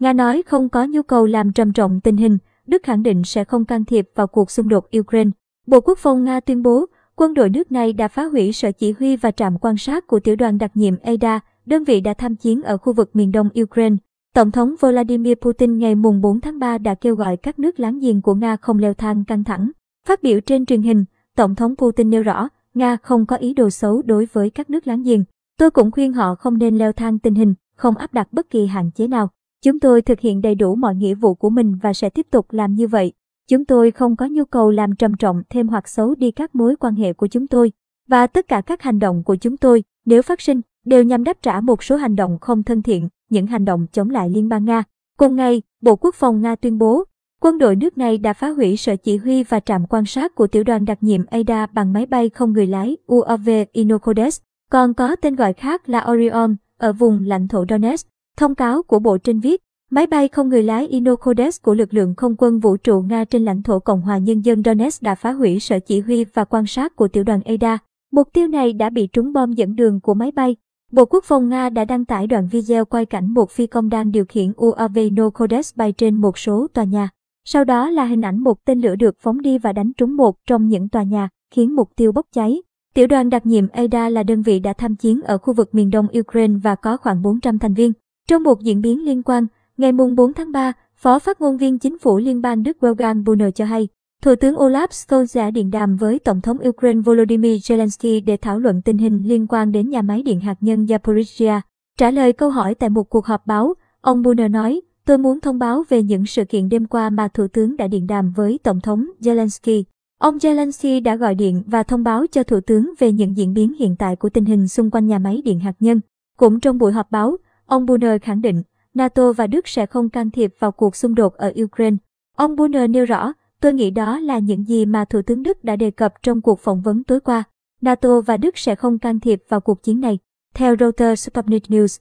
Nga nói không có nhu cầu làm trầm trọng tình hình, Đức khẳng định sẽ không can thiệp vào cuộc xung đột Ukraine. Bộ Quốc phòng Nga tuyên bố, quân đội nước này đã phá hủy sở chỉ huy và trạm quan sát của tiểu đoàn đặc nhiệm Ada, đơn vị đã tham chiến ở khu vực miền đông Ukraine. Tổng thống Volodymyr Putin ngày 4 tháng 3 đã kêu gọi các nước láng giềng của Nga không leo thang căng thẳng. Phát biểu trên truyền hình, Tổng thống Putin nêu rõ, Nga không có ý đồ xấu đối với các nước láng giềng. Tôi cũng khuyên họ không nên leo thang tình hình, không áp đặt bất kỳ hạn chế nào. Chúng tôi thực hiện đầy đủ mọi nghĩa vụ của mình và sẽ tiếp tục làm như vậy. Chúng tôi không có nhu cầu làm trầm trọng thêm hoặc xấu đi các mối quan hệ của chúng tôi. Và tất cả các hành động của chúng tôi, nếu phát sinh, đều nhằm đáp trả một số hành động không thân thiện, những hành động chống lại Liên bang Nga. Cùng ngày, Bộ Quốc phòng Nga tuyên bố, quân đội nước này đã phá hủy sở chỉ huy và trạm quan sát của tiểu đoàn đặc nhiệm Ada bằng máy bay không người lái UAV Inokhodets, còn có tên gọi khác là Orion, ở vùng lãnh thổ Donetsk. Thông cáo của Bộ Trên viết, máy bay không người lái Inokhodets của lực lượng không quân vũ trụ Nga trên lãnh thổ Cộng hòa Nhân dân Donetsk đã phá hủy sở chỉ huy và quan sát của tiểu đoàn Ada. Mục tiêu này đã bị trúng bom dẫn đường của máy bay. Bộ Quốc phòng Nga đã đăng tải đoạn video quay cảnh một phi công đang điều khiển UAV Inokhodets bay trên một số tòa nhà. Sau đó là hình ảnh một tên lửa được phóng đi và đánh trúng một trong những tòa nhà, khiến mục tiêu bốc cháy. Tiểu đoàn đặc nhiệm Ada là đơn vị đã tham chiến ở khu vực miền đông Ukraine và có khoảng 400 thành viên. Trong một diễn biến liên quan, ngày 4 tháng 3, Phó Phát ngôn viên Chính phủ Liên bang Đức Wolfgang Buner cho hay, Thủ tướng Olaf Scholz đã điện đàm với Tổng thống Ukraine Volodymyr Zelensky để thảo luận tình hình liên quan đến nhà máy điện hạt nhân Zaporizhia. Trả lời câu hỏi tại một cuộc họp báo, ông Buner nói, tôi muốn thông báo về những sự kiện đêm qua mà Thủ tướng đã điện đàm với Tổng thống Zelensky. Ông Zelensky đã gọi điện và thông báo cho Thủ tướng về những diễn biến hiện tại của tình hình xung quanh nhà máy điện hạt nhân. Cũng trong buổi họp báo, ông Buner khẳng định, NATO và Đức sẽ không can thiệp vào cuộc xung đột ở Ukraine. Ông Buner nêu rõ, tôi nghĩ đó là những gì mà Thủ tướng Đức đã đề cập trong cuộc phỏng vấn tối qua. NATO và Đức sẽ không can thiệp vào cuộc chiến này. Theo Reuters Sputnik News.